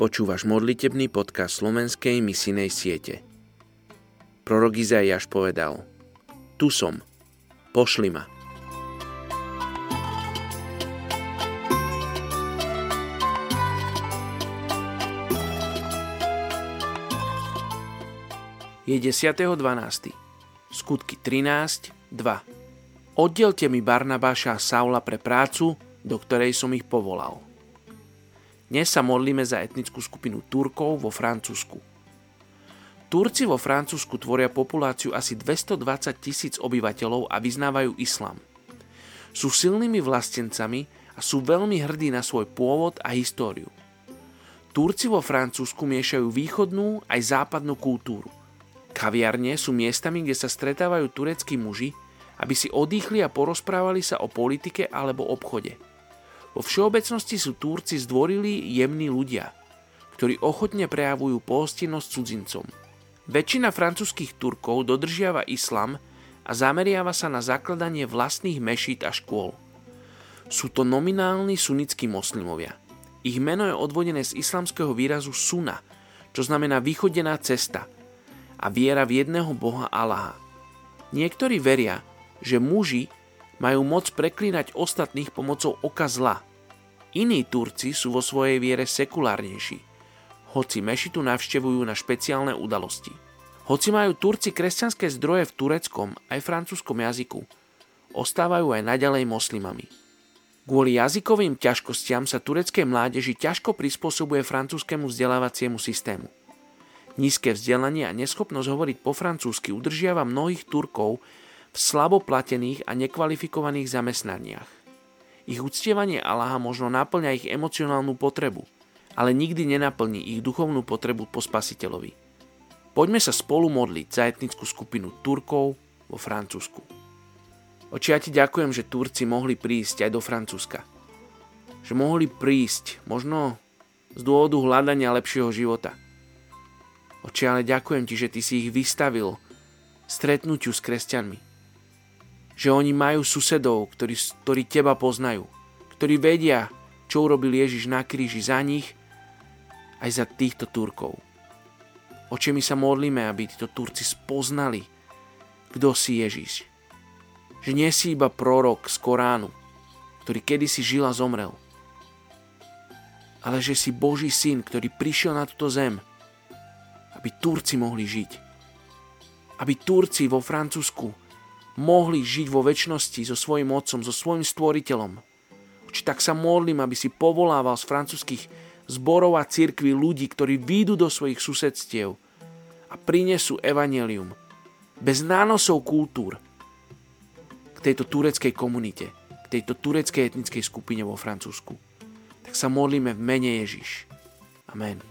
Počúvaš modlitebný podcast slovenskej misijnej siete. Prorok Izajáš povedal: Tu som, pošli ma. Je 10.12. Skutky 13.2. Oddelte mi Barnabáša a Saula pre prácu, do ktorej som ich povolal. Dnes sa modlíme za etnickú skupinu Turkov vo Francúzsku. Turci vo Francúzsku tvoria populáciu asi 220 000 obyvateľov a vyznávajú islám. Sú silnými vlastencami a sú veľmi hrdí na svoj pôvod a históriu. Turci vo Francúzsku miešajú východnú aj západnú kultúru. Kaviarne sú miestami, kde sa stretávajú tureckí muži, aby si odýchli a porozprávali sa o politike alebo obchode. Vo všeobecnosti sú Turci zdvorili jemní ľudia, ktorí ochotne prejavujú pohostinnosť cudzincom. Väčšina francúzskych Turkov dodržiava islám a zameriava sa na zakladanie vlastných mešít a škôl. Sú to nominálni sunnickí moslimovia. Ich meno je odvodené z islamského výrazu suna, čo znamená vychodená cesta, a viera v jedného Boha Alaha. Niektorí veria, že muži majú moc preklínať ostatných pomocou oka zla. Iní Turci sú vo svojej viere sekulárnejší, hoci mešitu navštevujú na špeciálne udalosti. Hoci majú Turci kresťanské zdroje v tureckom aj francúzskom jazyku, ostávajú aj naďalej moslimami. Kvôli jazykovým ťažkostiam sa tureckej mládeži ťažko prispôsobuje francúzskému vzdelávaciemu systému. Nízke vzdelanie a neschopnosť hovoriť po francúzsky udržiava mnohých Turkov v slabo platených a nekvalifikovaných zamestnaniach. Ich uctievanie Alaha možno naplňa ich emocionálnu potrebu, ale nikdy nenaplní ich duchovnú potrebu po Spasiteľovi. Poďme sa spolu modliť za etnickú skupinu Turkov vo Francúzsku. Oči, ja ti ďakujem, že Turci mohli prísť aj do Francúzska. Že mohli prísť možno z dôvodu hľadania lepšieho života. Oče, ale ďakujem ti, že ty si ich vystavil stretnutiu s kresťanmi. Že oni majú susedov, ktorí teba poznajú, ktorí vedia, čo urobil Ježiš na kríži za nich, aj za týchto Turkov. Oče, my sa modlíme, aby títo Turci spoznali, kto si Ježiš. Že nie si iba prorok z Koránu, ktorý kedysi žil a zomrel, ale že si Boží syn, ktorý prišiel na túto zem, aby Turci mohli žiť. Aby Turci vo Francúzsku mohli žiť vo večnosti so svojím otcom, so svojím stvoriteľom. Či tak sa modlím, aby si povolával z francúzskych zborov a cirkví ľudí, ktorí výjdu do svojich susedstiev a prinesú evanjelium bez nánosov kultúr k tejto tureckej komunite, k tejto tureckej etnickej skupine vo Francúzsku. Tak sa modlíme v mene Ježiš. Amen.